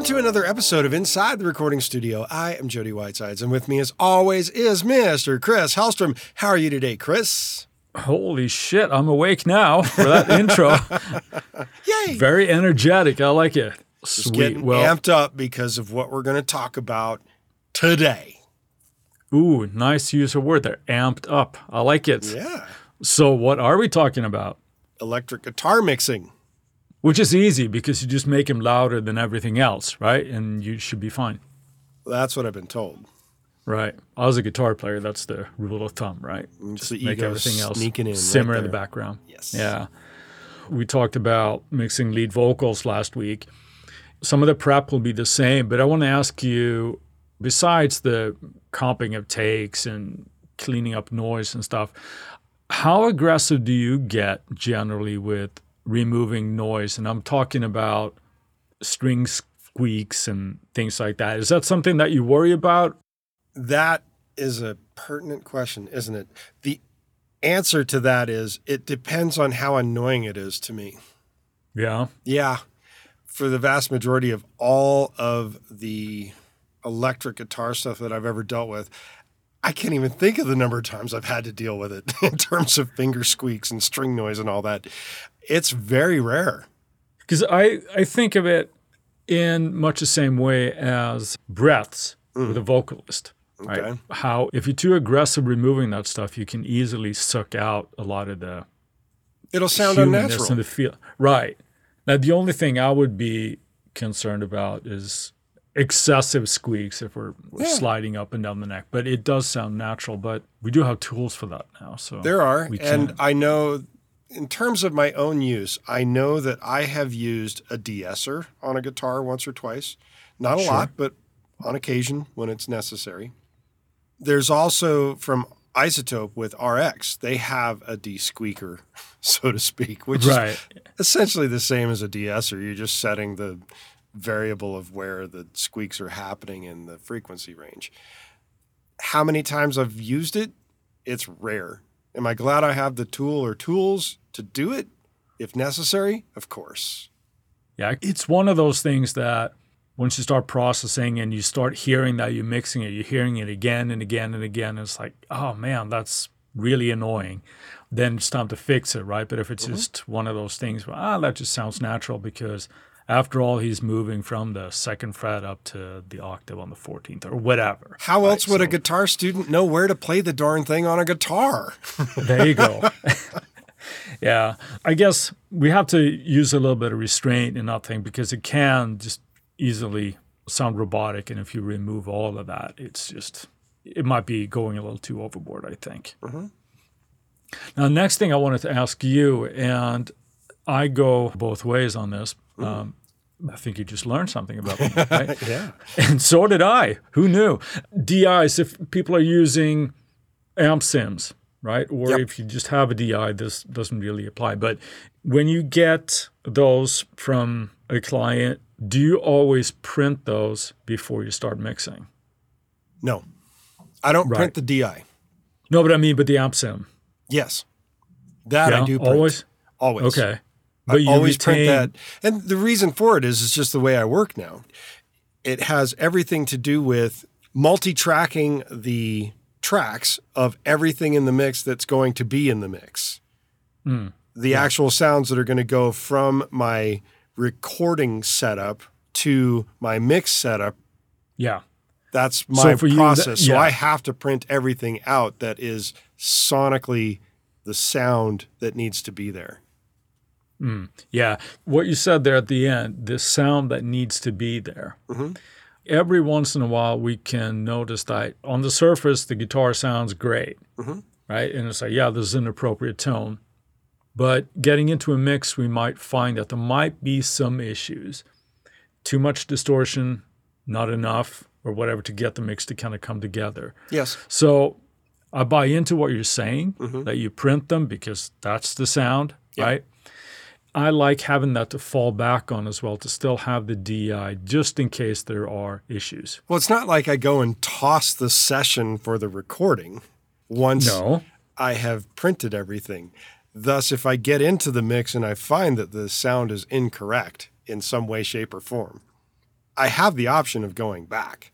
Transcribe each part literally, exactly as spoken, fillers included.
Welcome to another episode of Inside the Recording Studio. I am Jody Whitesides, and with me as always is Mister Chris Hallstrom. How are you today, Chris? Holy shit, I'm awake now for that intro. Yay! Very energetic. I like it. Sweet. Just getting well, amped up because of what we're going to talk about today. Ooh, nice use of word there. Amped up. I like it. Yeah. So what are we talking about? Electric guitar mixing. Which is easy because you just make them louder than everything else, right? And you should be fine. That's what I've been told. Right. I was a guitar player. That's the rule of thumb, right? It's just the make ego everything else sneaking in, simmer right in the background. Yes. Yeah. We talked about mixing lead vocals last week. Some of the prep will be the same, but I want to ask you, besides the comping of takes and cleaning up noise and stuff, how aggressive do you get generally with removing noise? And I'm talking about string squeaks and things like that. Is that something that you worry about? That is a pertinent question, isn't it? The answer to that is it depends on how annoying it is to me. Yeah. Yeah. For the vast majority of all of the electric guitar stuff that I've ever dealt with, I can't even think of the number of times I've had to deal with it in terms of finger squeaks and string noise and all that. It's very rare. Because I, I think of it in much the same way as breaths mm. with a vocalist. Okay. Right? How if you're too aggressive removing that stuff, you can easily suck out a lot of the It'll sound unnatural. And the feel. Right. Now, the only thing I would be concerned about is excessive squeaks if we're, we're yeah. sliding up and down the neck. But it does sound natural. But we do have tools for that now. So there are. And I know in terms of my own use, I know that I have used a de-esser on a guitar once or twice. Not a sure. lot, but on occasion when it's necessary. There's also from iZotope with R X, they have a de-squeaker, so to speak, which right. is essentially the same as a de-esser. You're just setting the variable of where the squeaks are happening in the frequency range. How many times I've used it? It's rare. Am I glad I have the tool or tools to do it? If necessary, of course. Yeah, it's one of those things that once you start processing and you start hearing that you're mixing it, you're hearing it again and again and again. And it's like, oh man, that's really annoying. Then it's time to fix it, right? But if it's mm-hmm. just one of those things, well, ah, that just sounds natural because after all, he's moving from the second fret up to the octave on the fourteenth or whatever. How else right, would so. a guitar student know where to play the darn thing on a guitar? There you go. Yeah. I guess we have to use a little bit of restraint in that thing because it can just easily sound robotic. And if you remove all of that, it's just, it might be going a little too overboard, I think. Mm-hmm. Now, next thing I wanted to ask you, and I go both ways on this. Mm-hmm. Um, I think you just learned something about them, right? Yeah. And so did I. Who knew? D Is, if people are using amp sims, right? Or yep. if you just have a D I, this doesn't really apply. But when you get those from a client, do you always print those before you start mixing? No. I don't right. print the D I. No, but I mean, but the amp sim. Yes. That yeah, I do print. Always? Always. Okay. But I you always retain... print that. And the reason for it is it's just the way I work now. It has everything to do with multi-tracking the tracks of everything in the mix that's going to be in the mix. Mm. The yeah. actual sounds that are going to go from my recording setup to my mix setup. Yeah. That's my so process. That, yeah. So I have to print everything out that is sonically the sound that needs to be there. Mm, yeah. What you said there at the end, the sound that needs to be there. Mm-hmm. Every once in a while, we can notice that on the surface, the guitar sounds great, mm-hmm. right? And it's like, yeah, this is an appropriate tone. But getting into a mix, we might find that there might be some issues. Too much distortion, not enough, or whatever to get the mix to kind of come together. Yes. So I buy into what you're saying, mm-hmm. that you print them because that's the sound, yeah. right? I like having that to fall back on as well, to still have the D I just in case there are issues. Well, it's not like I go and toss the session for the recording once no. I have printed everything. Thus, if I get into the mix and I find that the sound is incorrect in some way, shape, or form, I have the option of going back.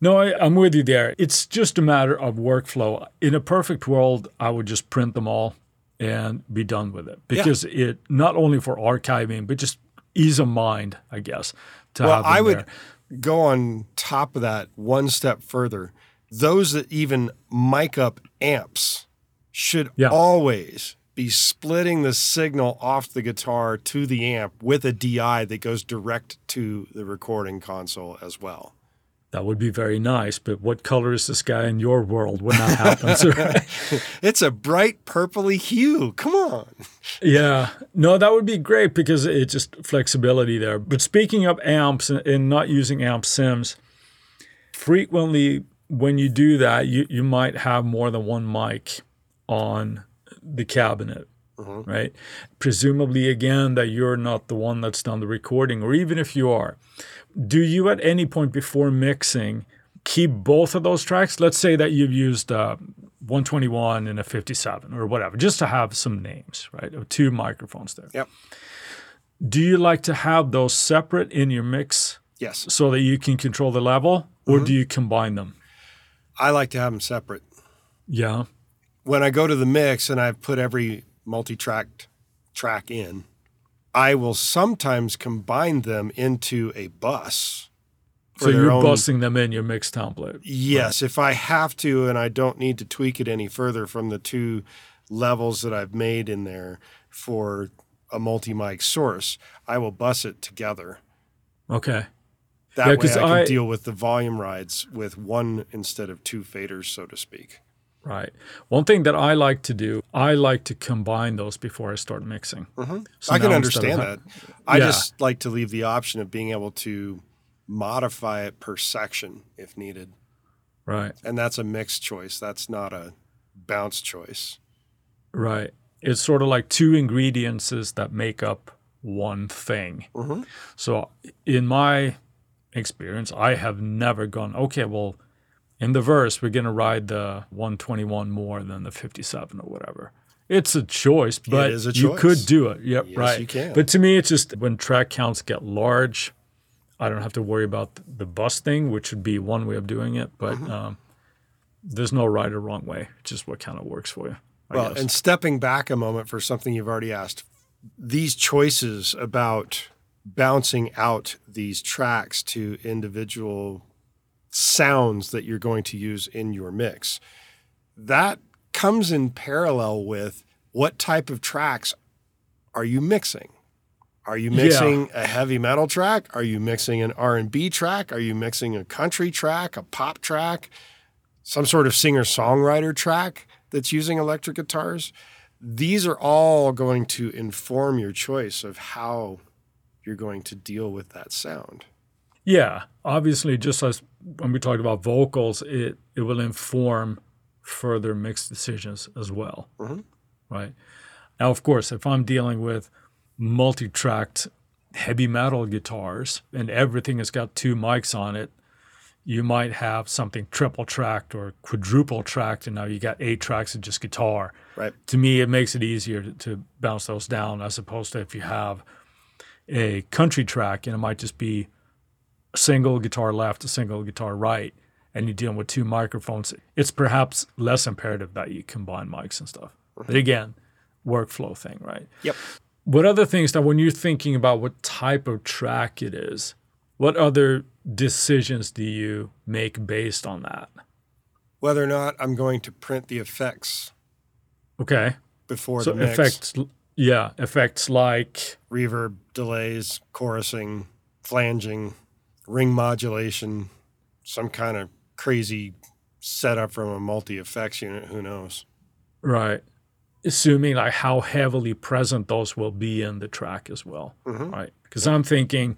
No, I, I'm with you there. It's just a matter of workflow. In a perfect world, I would just print them all and be done with it. Because yeah. it, not only for archiving, but just ease of mind, I guess, to well, have them I would there. Go on top of that one step further. Those that even mic up amps should yeah. always be splitting the signal off the guitar to the amp with a D I that goes direct to the recording console as well. That would be very nice, but what color is the sky in your world when that happens? Right? It's a bright purpley hue. Come on. Yeah. No, that would be great because it's just flexibility there. But speaking of amps and not using amp sims, frequently when you do that, you, you might have more than one mic on the cabinet, mm-hmm. right? Presumably, again, that you're not the one that's done the recording, or even if you are. Do you at any point before mixing keep both of those tracks? Let's say that you've used a one twenty-one and a fifty-seven or whatever, just to have some names, right? Or two microphones there. Yep. Do you like to have those separate in your mix? Yes. So that you can control the level, or mm-hmm. do you combine them? I like to have them separate. Yeah. When I go to the mix and I put every multi-tracked track in, I will sometimes combine them into a bus. So you're own... bussing them in your mix template? Yes, right. If I have to and I don't need to tweak it any further from the two levels that I've made in there for a multi-mic source, I will bus it together. Okay. That yeah, way I can I... deal with the volume rides with one instead of two faders, so to speak. Right. One thing that I like to do, I like to combine those before I start mixing. Mm-hmm. So I can understand that. I yeah. just like to leave the option of being able to modify it per section if needed. Right. And that's a mix choice. That's not a bounce choice. Right. It's sort of like two ingredients that make up one thing. Mm-hmm. So in my experience, I have never gone, okay, well, in the verse, we're going to ride the one twenty-one more than the fifty-seven or whatever. It's a choice, but it is a choice. You could do it. Yep, yes, right. You can. But to me, it's just when track counts get large, I don't have to worry about the bus thing, which would be one way of doing it. But mm-hmm. um, there's no right or wrong way. It's just what kind of works for you. I well, guess. And stepping back a moment for something you've already asked, these choices about bouncing out these tracks to individual sounds that you're going to use in your mix. That comes in parallel with what type of tracks are you mixing? Are you mixing yeah. a heavy metal track? Are you mixing an R and B track? Are you mixing a country track, a pop track, some sort of singer-songwriter track that's using electric guitars? These are all going to inform your choice of how you're going to deal with that sound. Yeah, obviously, just as when we talked about vocals, it, it will inform further mix decisions as well, mm-hmm. right? Now, of course, if I'm dealing with multi-tracked heavy metal guitars and everything has got two mics on it, you might have something triple-tracked or quadruple-tracked, and now you got eight tracks of just guitar. Right. To me, it makes it easier to, to bounce those down as opposed to if you have a country track and it might just be a single guitar left, a single guitar right, and you're dealing with two microphones, it's perhaps less imperative that you combine mics and stuff. Mm-hmm. But again, workflow thing, right? Yep. What other things that when you're thinking about what type of track it is, what other decisions do you make based on that? Whether or not I'm going to print the effects. Okay. Before so the mix. Effects, yeah, effects like? Reverb, delays, chorusing, flanging, ring modulation, some kind of crazy setup from a multi-effects unit, who knows? Right. Assuming like how heavily present those will be in the track as well, mm-hmm. right? Because I'm thinking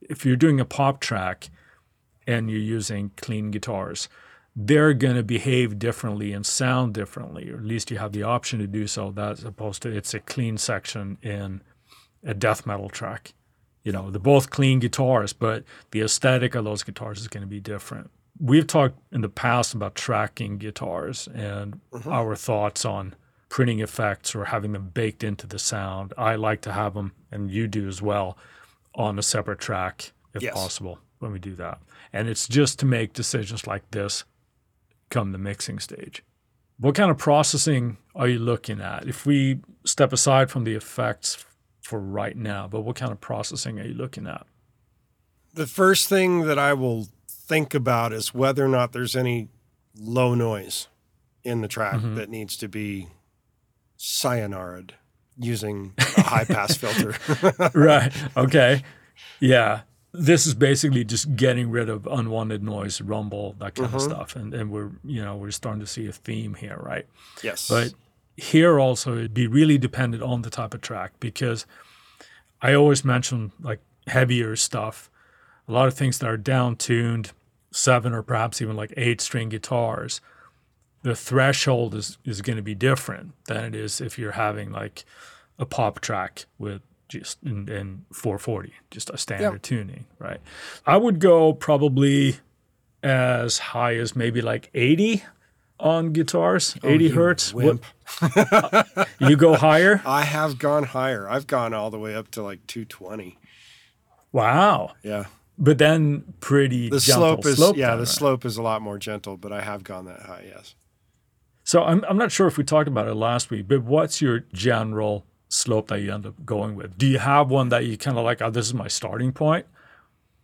if you're doing a pop track and you're using clean guitars, they're going to behave differently and sound differently, or at least you have the option to do so, as opposed to it's a clean section in a death metal track. You know, they're both clean guitars, but the aesthetic of those guitars is going to be different. We've talked in the past about tracking guitars and mm-hmm. our thoughts on printing effects or having them baked into the sound. I like to have them, and you do as well, on a separate track if yes. possible. when we do that. And it's just to make decisions like this come the mixing stage. What kind of processing are you looking at? If we step aside from the effects for right now, but what kind of processing are you looking at? The first thing that I will think about is whether or not there's any low noise in the track mm-hmm. that needs to be sayonara'd using a high-pass filter. Right. Okay. Yeah. This is basically just getting rid of unwanted noise, rumble, that kind mm-hmm. of stuff. And and we're, you know, we're starting to see a theme here, right? Yes. But here also it'd be really dependent on the type of track, because I always mention like heavier stuff, a lot of things that are down-tuned, seven or perhaps even like eight-string guitars, the threshold is, is going to be different than it is if you're having like a pop track with just in, in four forty, just a standard yep. tuning, right? I would go probably as high as maybe like eighty on guitars, oh, eighty hertz. Wimp. What, you go higher? I have gone higher. I've gone all the way up to like two twenty. Wow. Yeah. But then pretty the gentle slope. is slope Yeah, then, the right? slope is a lot more gentle, but I have gone that high, yes. So I'm I'm not sure if we talked about it last week, but what's your general slope that you end up going with? Do you have one that you kind of like, oh, this is my starting point?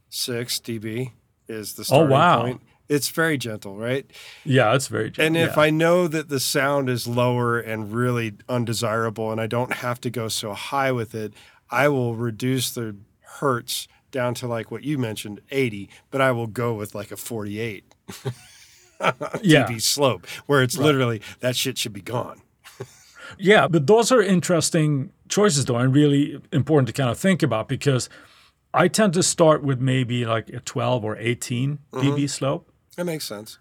six decibels is the starting oh, wow. point. It's very gentle, right? Yeah, it's very gentle. And if yeah. I know that the sound is lower and really undesirable and I don't have to go so high with it, I will reduce the hertz down to like what you mentioned, eighty, but I will go with like a forty-eight yeah. dB slope where it's right. literally that shit should be gone. Yeah, but those are interesting choices though, and really important to kind of think about, because I tend to start with maybe like a twelve or eighteen mm-hmm. dB slope. That makes sense.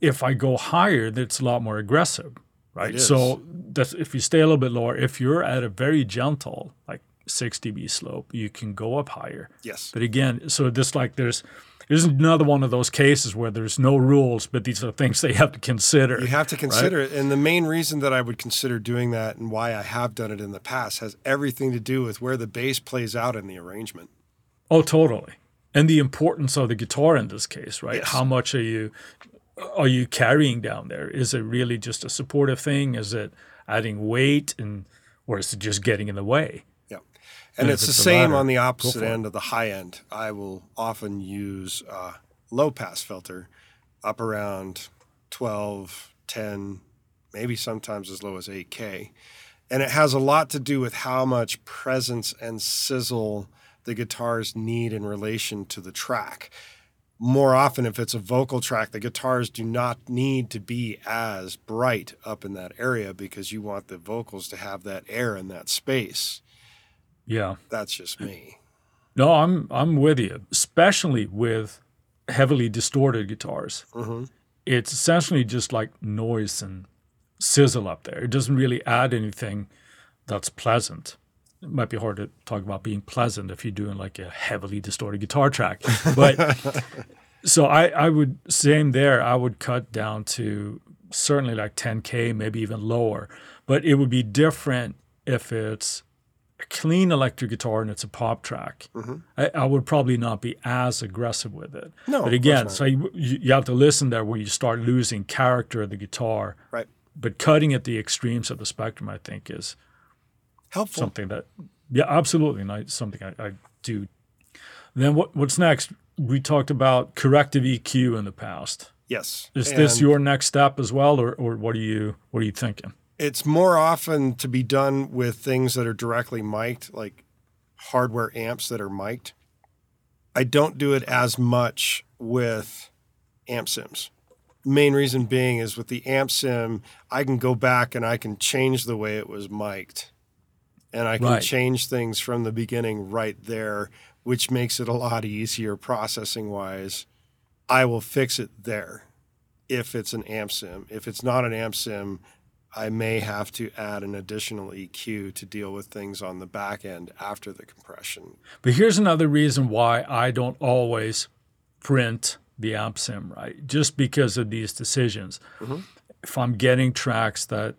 If I go higher, that's a lot more aggressive, right? So that's, if you stay a little bit lower, if you're at a very gentle, like six decibel slope, you can go up higher. Yes. But again, so this like there's there's another one of those cases where there's no rules, but these are things they have to consider. You have to consider right? it. And the main reason that I would consider doing that and why I have done it in the past has everything to do with where the bass plays out in the arrangement. Oh, totally. And the importance of the guitar in this case, right? Yes. How much are you are you carrying down there? Is it really just a supportive thing? Is it adding weight, and or is it just getting in the way? And, and it's, it's the, the same on the opposite end of the high end. I will often use a low-pass filter up around twelve, ten, maybe sometimes as low as eight K. And it has a lot to do with how much presence and sizzle the guitars need in relation to the track. More often, if it's a vocal track, the guitars do not need to be as bright up in that area because you want the vocals to have that air in that space. Yeah. That's just me. No, I'm I'm with you, especially with heavily distorted guitars. Mm-hmm. It's essentially just like noise and sizzle up there. It doesn't really add anything that's pleasant. It might be hard to talk about being pleasant if you're doing like a heavily distorted guitar track. But so I, I would, same there, I would cut down to certainly like ten K, maybe even lower. But it would be different if it's a clean electric guitar and it's a pop track, mm-hmm. I, I would probably not be as aggressive with it. No, but again, so you, you have to listen there where you start losing character of the guitar. Right. But cutting at the extremes of the spectrum, I think, is helpful. Something that, yeah, absolutely, and I, something I, I do. Then what? What's next? We talked about corrective E Q in the past. Yes. Is and this your next step as well, or or what are you what are you thinking? It's more often to be done with things that are directly mic'd, like hardware amps that are mic'd. I don't do it as much with amp sims. Main reason being is with the amp sim, I can go back and I can change the way it was mic'd. And I can right. change things from the beginning right there, which makes it a lot easier processing-wise. I will fix it there if it's an amp sim. If it's not an amp sim, I may have to add an additional E Q to deal with things on the back end after the compression. But here's another reason why I don't always print the amp sim, right? Just because of these decisions. Mm-hmm. If I'm getting tracks that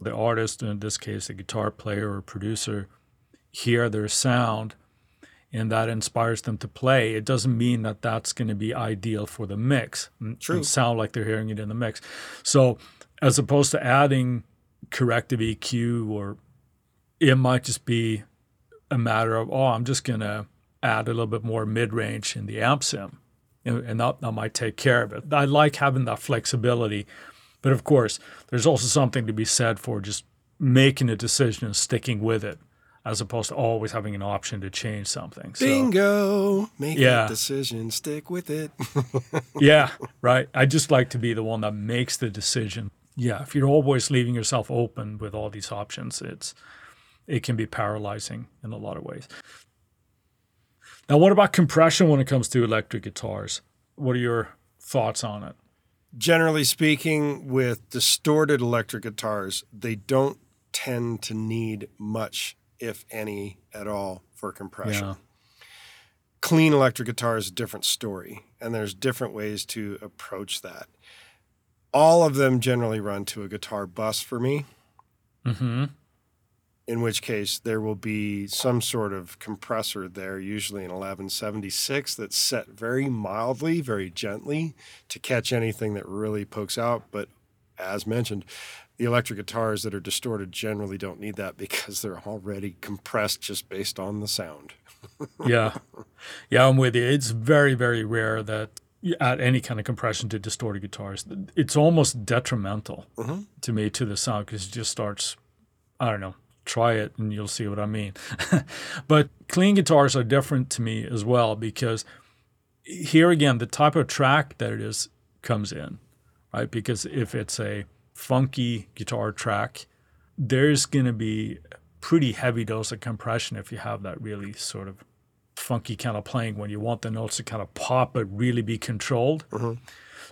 the artist, in this case, the guitar player or producer, hear their sound, and that inspires them to play. It doesn't mean that that's going to be ideal for the mix. True. And sound like they're hearing it in the mix. So as opposed to adding corrective E Q, or it might just be a matter of, oh, I'm just going to add a little bit more mid-range in the amp sim, and that, that might take care of it. I like having that flexibility. But of course, there's also something to be said for just making a decision and sticking with it, as opposed to always having an option to change something. So, bingo! Make yeah. a decision, stick with it. Yeah, right. I just like to be the one that makes the decision. Yeah, if you're always leaving yourself open with all these options, it's it can be paralyzing in a lot of ways. Now, what about compression when it comes to electric guitars? What are your thoughts on it? Generally speaking, with distorted electric guitars, they don't tend to need much, if any at all, for compression. Yeah. Clean electric guitar is a different story, and there's different ways to approach that. All of them generally run to a guitar bus for me, mm-hmm. in which case there will be some sort of compressor there, usually an eleven seventy-six that's set very mildly, very gently to catch anything that really pokes out. But as mentioned, the electric guitars that are distorted generally don't need that because they're already compressed just based on the sound. Yeah. Yeah, I'm with you. It's very, very rare that you add any kind of compression to distorted guitars. It's almost detrimental mm-hmm. to me to the sound, because it just starts, I don't know, try it and you'll see what I mean. But clean guitars are different to me as well, because here again, the type of track that it is comes in, right? Because if it's a funky guitar track, there's going to be a pretty heavy dose of compression if you have that really sort of funky kind of playing when you want the notes to kind of pop but really be controlled. Mm-hmm.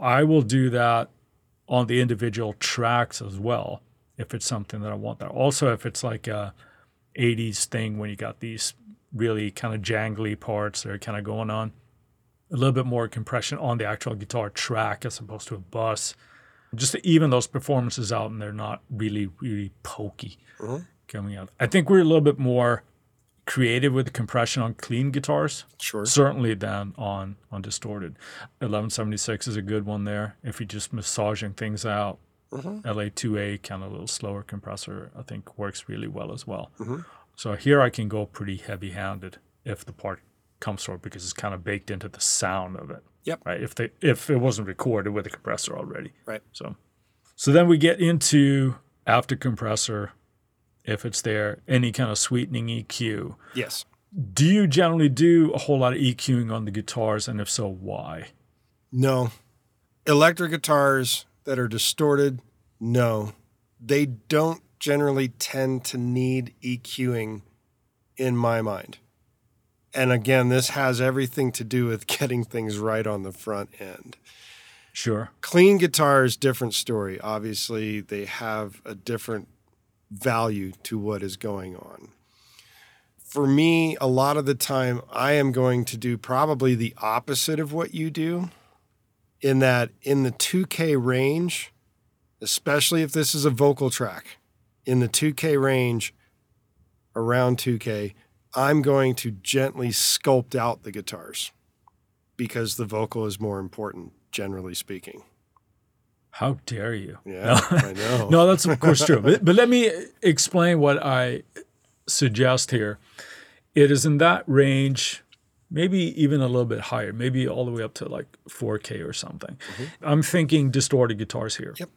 I will do that on the individual tracks as well, if it's something that I want. That also, if it's like a eighties thing when you got these really kind of jangly parts that are kind of going on, a little bit more compression on the actual guitar track as opposed to a bus, just to even those performances out, and they're not really, really pokey mm-hmm. coming out. I think we're a little bit more creative with the compression on clean guitars, sure, certainly than on, on distorted. eleven seventy-six is a good one there. If you're just massaging things out, mm-hmm. L A two A, kind of a little slower compressor, I think works really well as well. Mm-hmm. So here I can go pretty heavy-handed if the part comes through, because it's kind of baked into the sound of it. Yep. Right. If they if it wasn't recorded with a compressor already. Right. So, so then we get into after compressor, if it's there, any kind of sweetening E Q. Yes. Do you generally do a whole lot of EQing on the guitars, and if so, why? No. Electric guitars that are distorted, no. They don't generally tend to need EQing in my mind. And again, this has everything to do with getting things right on the front end. Sure. Clean guitars, different story. Obviously, they have a different value to what is going on. For me, a lot of the time, I am going to do probably the opposite of what you do, in that in the two K range, especially if this is a vocal track, in the two K range, around two K, I'm going to gently sculpt out the guitars because the vocal is more important, generally speaking. How dare you? Yeah, no. I know. No, that's of course true. But, but let me explain what I suggest here. It is in that range, maybe even a little bit higher, maybe all the way up to like four K or something. Mm-hmm. I'm thinking distorted guitars here. Yep.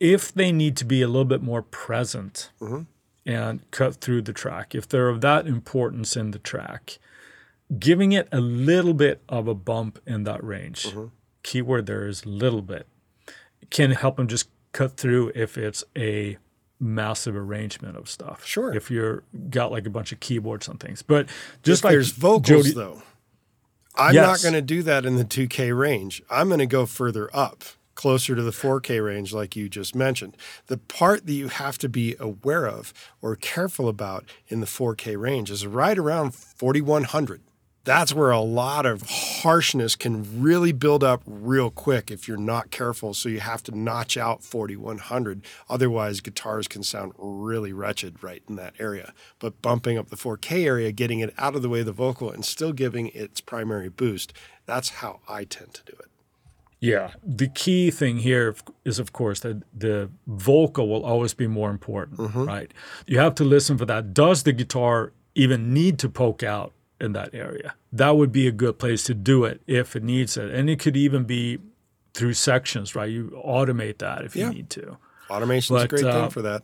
If they need to be a little bit more present, mm-hmm. and cut through the track, if they're of that importance in the track, giving it a little bit of a bump in that range, mm-hmm. keyword there is little bit, can help them just cut through if it's a massive arrangement of stuff. Sure. If you're got like a bunch of keyboards and things. But just if like there's vocals, Jody, though, I'm yes. not going to do that in the two K range. I'm going to go further up, closer to the four K range, like you just mentioned. The part that you have to be aware of or careful about in the four K range is right around forty-one hundred. that's where a lot of harshness can really build up real quick if you're not careful. So you have to notch out forty-one hundred. Otherwise, guitars can sound really wretched right in that area. But bumping up the four K area, getting it out of the way of the vocal and still giving its primary boost, that's how I tend to do it. Yeah. The key thing here is, of course, that the vocal will always be more important, mm-hmm. right? You have to listen for that. Does the guitar even need to poke out in that area? That would be a good place to do it if it needs it. And it could even be through sections, right? You automate that if yeah. you need to. Automation is a great uh, thing for that.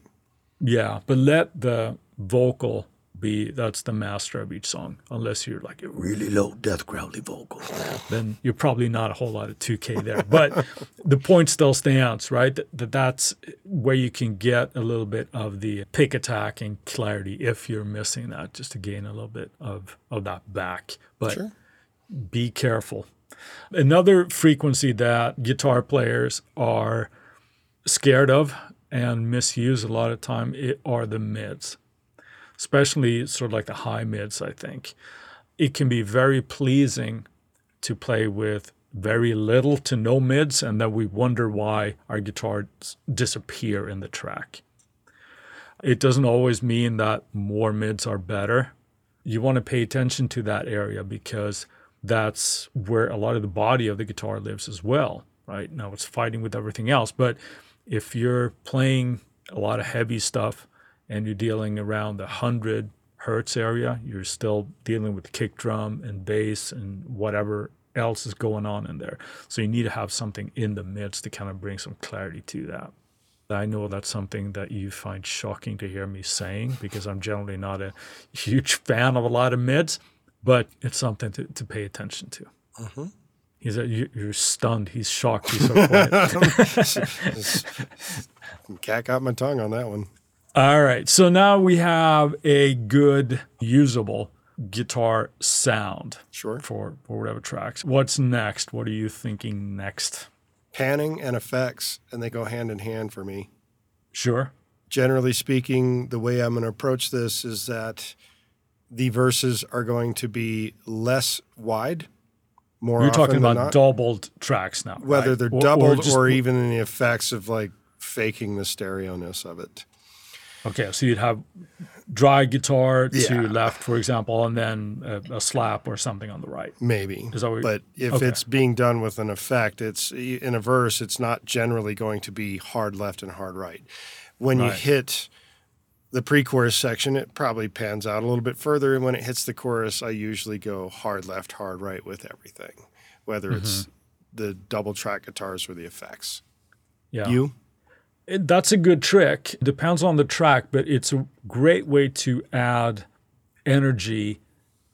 Yeah. But let the vocal be, that's the master of each song, unless you're like a really low death growly vocal. Then you're probably not a whole lot of two K there. But the point still stands, right? That that's where you can get a little bit of the pick attack and clarity if you're missing that, just to gain a little bit of, of that back. But sure. Be careful. Another frequency that guitar players are scared of and misuse a lot of time it are the mids. Especially sort of like the high mids, I think. It can be very pleasing to play with very little to no mids, and then we wonder why our guitars disappear in the track. It doesn't always mean that more mids are better. You want to pay attention to that area because that's where a lot of the body of the guitar lives as well, right? Now it's fighting with everything else, but if you're playing a lot of heavy stuff, and you're dealing around the one hundred hertz area, you're still dealing with kick drum and bass and whatever else is going on in there. So you need to have something in the midst to kind of bring some clarity to that. I know that's something that you find shocking to hear me saying because I'm generally not a huge fan of a lot of mids, but it's something to, to pay attention to. Mm-hmm. He's a, you're stunned. He's shocked. He's so quiet. Cat got my tongue on that one. All right, so now we have a good, usable guitar sound sure. for, for whatever tracks. What's next? What are you thinking next? Panning and effects, and they go hand in hand for me. Sure. Generally speaking, the way I'm going to approach this is that the verses are going to be less wide. More You're often talking about than not. Doubled tracks now, whether right? they're or, doubled or, just, or even in the effects of like faking the stereo-ness of it. Okay, so you'd have dry guitar to yeah. left, for example, and then a, a slap or something on the right. Maybe. Is that what but if okay. it's being done with an effect, it's in a verse, it's not generally going to be hard left and hard right. When right. you hit the pre-chorus section, it probably pans out a little bit further. And when it hits the chorus, I usually go hard left, hard right with everything, whether mm-hmm. it's the double track guitars or the effects. Yeah. You? It, that's a good trick. Depends on the track, but it's a great way to add energy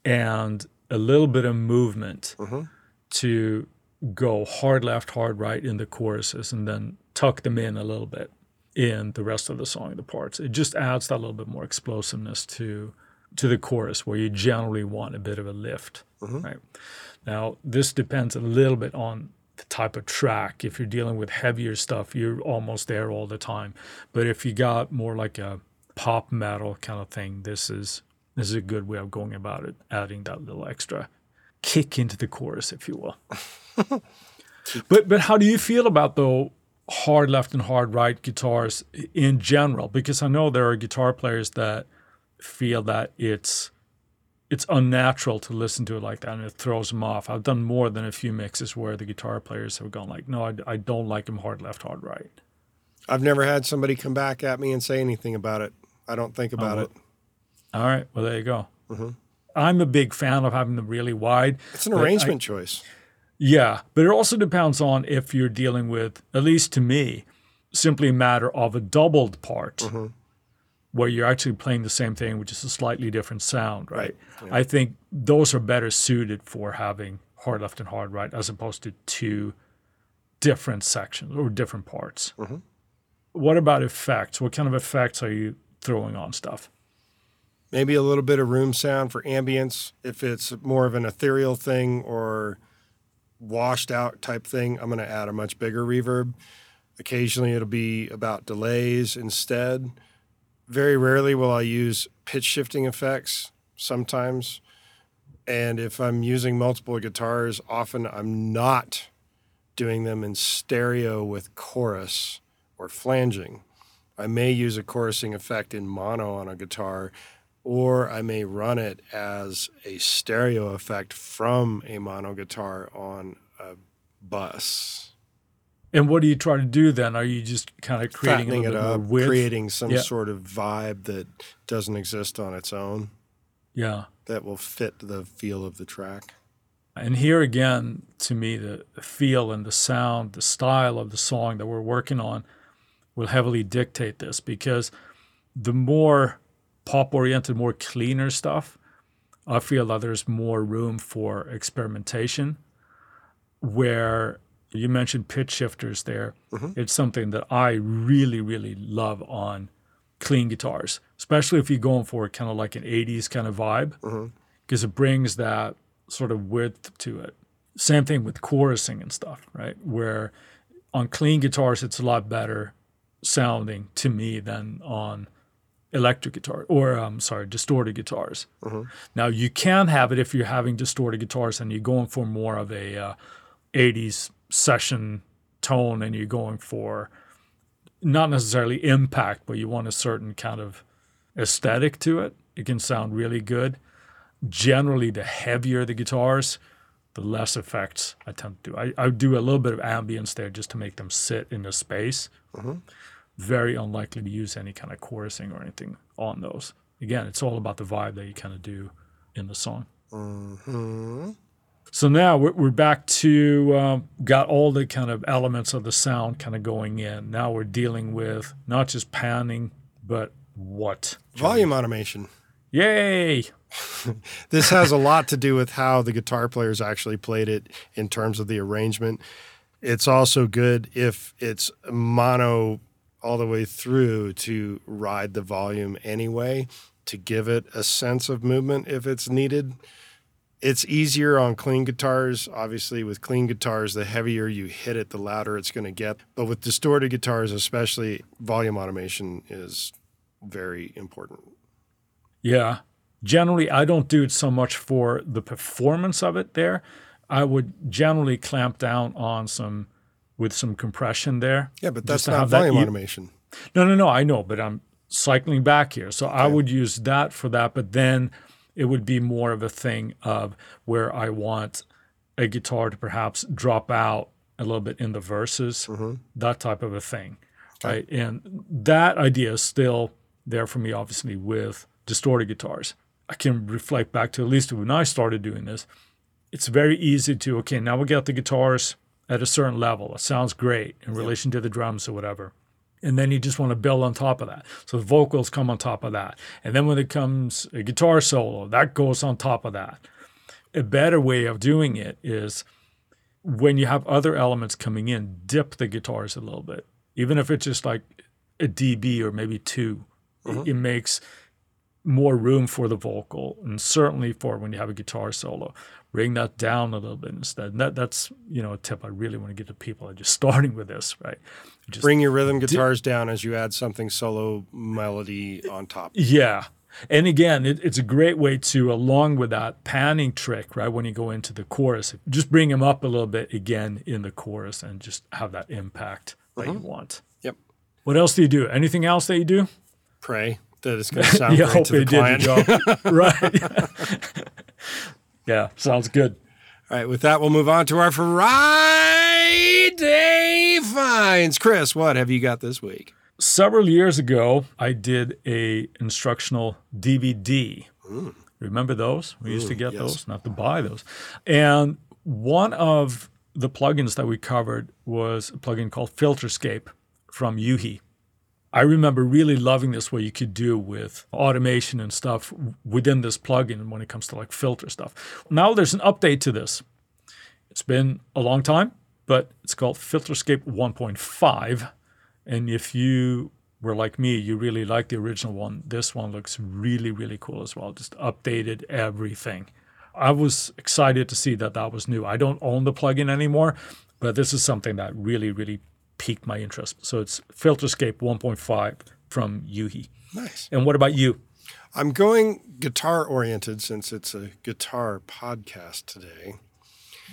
and a little bit of movement mm-hmm. to go hard left, hard right in the choruses and then tuck them in a little bit in the rest of the song, the parts. It just adds that little bit more explosiveness to to the chorus where you generally want a bit of a lift. Mm-hmm. Right? Now, this depends a little bit on type of track. If you're dealing with heavier stuff, you're almost there all the time. But if you got more like a pop metal kind of thing, this is this is a good way of going about it, adding that little extra kick into the chorus, if you will. but but how do you feel about though hard left and hard right guitars in general? Because I know there are guitar players that feel that it's It's unnatural to listen to it like that, and it throws them off. I've done more than a few mixes where the guitar players have gone like, no, I, I don't like them hard left, hard right. I've never had somebody come back at me and say anything about it. I don't think about oh, it. All right. Well, there you go. Mm-hmm. I'm a big fan of having them really wide. It's an arrangement I, choice. Yeah. But it also depends on if you're dealing with, at least to me, simply a matter of a doubled part. Mm-hmm. Where you're actually playing the same thing, which is a slightly different sound, right? right. Yeah. I think those are better suited for having hard left and hard right as opposed to two different sections or different parts. Mm-hmm. What about effects? What kind of effects are you throwing on stuff? Maybe a little bit of room sound for ambience. If it's more of an ethereal thing or washed out type thing, I'm going to add a much bigger reverb. Occasionally it'll be about delays instead. Very rarely will I use pitch shifting effects sometimes, And if I'm using multiple guitars, often I'm not doing them in stereo with chorus or flanging. I may use a chorusing effect in mono on a guitar, or I may run it as a stereo effect from a mono guitar on a bus. And what do you try to do then? Are you just kind of creating Fattening a little it bit up, more width? Creating some yeah. sort of vibe that doesn't exist on its own. Yeah. That will fit the feel of the track. And here again, to me, the feel and the sound, the style of the song that we're working on will heavily dictate this, because the more pop-oriented, more cleaner stuff, I feel that there's more room for experimentation. Where you mentioned pitch shifters there, mm-hmm. It's something that I really, really love on clean guitars, especially if you're going for kind of like an eighties kind of vibe, because mm-hmm. it brings that sort of width to it. Same thing with chorusing and stuff, right? Where on clean guitars, it's a lot better sounding to me than on electric guitar or I'm um, sorry, distorted guitars. Mm-hmm. Now you can have it if you're having distorted guitars and you're going for more of a uh, eighties session tone, and you're going for not necessarily impact, but you want a certain kind of aesthetic to it. It can sound really good. Generally, the heavier the guitars, the less effects I tend to do. I, I do a little bit of ambience there just to make them sit in the space. Mm-hmm. Very unlikely to use any kind of chorusing or anything on those. Again, it's all about the vibe that you kind of do in the song. Mm-hmm. So now we're, we're back to, um, got all the kind of elements of the sound kind of going in. Now we're dealing with not just panning, but what? Volume automation. Yay! This has a lot to do with how the guitar players actually played it in terms of the arrangement. It's also good if it's mono all the way through to ride the volume anyway, to give it a sense of movement if it's needed. It's easier on clean guitars. Obviously, with clean guitars, the heavier you hit it, the louder it's going to get. But with distorted guitars especially, volume automation is very important. Yeah. Generally, I don't do it so much for the performance of it there. I would generally clamp down on some with some compression there. Yeah, but that's not volume that. automation. No, no, no, I know, but I'm cycling back here. So okay. I would use that for that, but then it would be more of a thing of where I want a guitar to perhaps drop out a little bit in the verses, mm-hmm. that type of a thing, okay. right? And that idea is still there for me, obviously, with distorted guitars. I can reflect back to at least when I started doing this, it's very easy to, okay, now we got the guitars at a certain level. It sounds great in relation yeah. to the drums or whatever. And then you just want to build on top of that. So the vocals come on top of that. And then when it comes a guitar solo, that goes on top of that. A better way of doing it is when you have other elements coming in, dip the guitars a little bit. Even if it's just like a dB or maybe two, mm-hmm. it, it makes more room for the vocal, and certainly for when you have a guitar solo, bring that down a little bit instead. And that, that's, you know, a tip I really want to give to people that are just starting with this, right? Just bring your rhythm guitars d- down as you add something solo melody on top. Yeah. And again, it, it's a great way to, along with that panning trick, right, when you go into the chorus, just bring them up a little bit again in the chorus and just have that impact mm-hmm. that you want. Yep. What else do you do? Anything else that you do? Pray. That it's going to sound yeah, great to the client. Right. Yeah, sounds good. All right, with that, we'll move on to our Friday finds. Chris, what have you got this week? Several years ago, I did a instructional D V D. Mm. Remember those? We mm, used to get yes. those, not to buy those. And one of the plugins that we covered was a plugin called Filterscape from Yuhi. I remember really loving this, what you could do with automation and stuff within this plugin when it comes to like filter stuff. Now there's an update to this. It's been a long time, but it's called Filterscape one point five. And if you were like me, you really liked the original one. This one looks really, really cool as well. Just updated everything. I was excited to see that that was new. I don't own the plugin anymore, but this is something that really, really piqued my interest. So it's Filterscape one point five from Yuhi. Nice. And what about you? I'm going guitar-oriented since it's a guitar podcast today.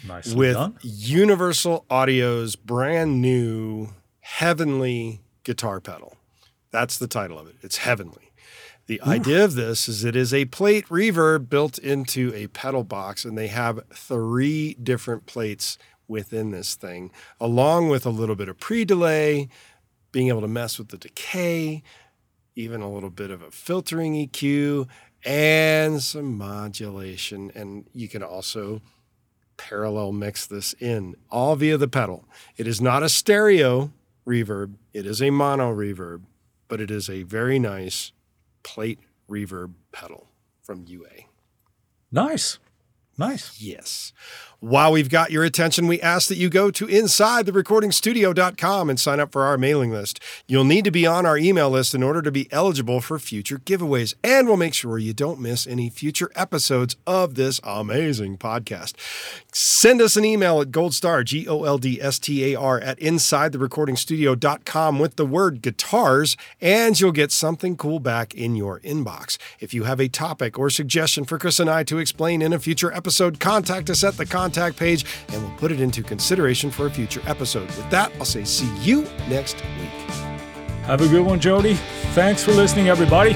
Nicely with done. Universal Audio's brand new Heavenly guitar pedal. That's the title of it. It's Heavenly. The Ooh. Idea of this is it is a plate reverb built into a pedal box, and they have three different plates within this thing, along with a little bit of pre-delay, being able to mess with the decay, even a little bit of a filtering E Q, and some modulation. And you can also parallel mix this in, all via the pedal. It is not a stereo reverb. It is a mono reverb, but it is a very nice plate reverb pedal from U A. Nice. Nice. Yes. While we've got your attention, we ask that you go to inside the recording studio dot com and sign up for our mailing list. You'll need to be on our email list in order to be eligible for future giveaways, and we'll make sure you don't miss any future episodes of this amazing podcast. Send us an email at goldstar, G O L D S T A R, at inside the recording studio dot com with the word guitars, and you'll get something cool back in your inbox. If you have a topic or suggestion for Chris and I to explain in a future episode, Episode, contact us at the contact page, and we'll put it into consideration for a future episode. With that, I'll say see you next week. Have a good one, Jody. Thanks for listening, everybody.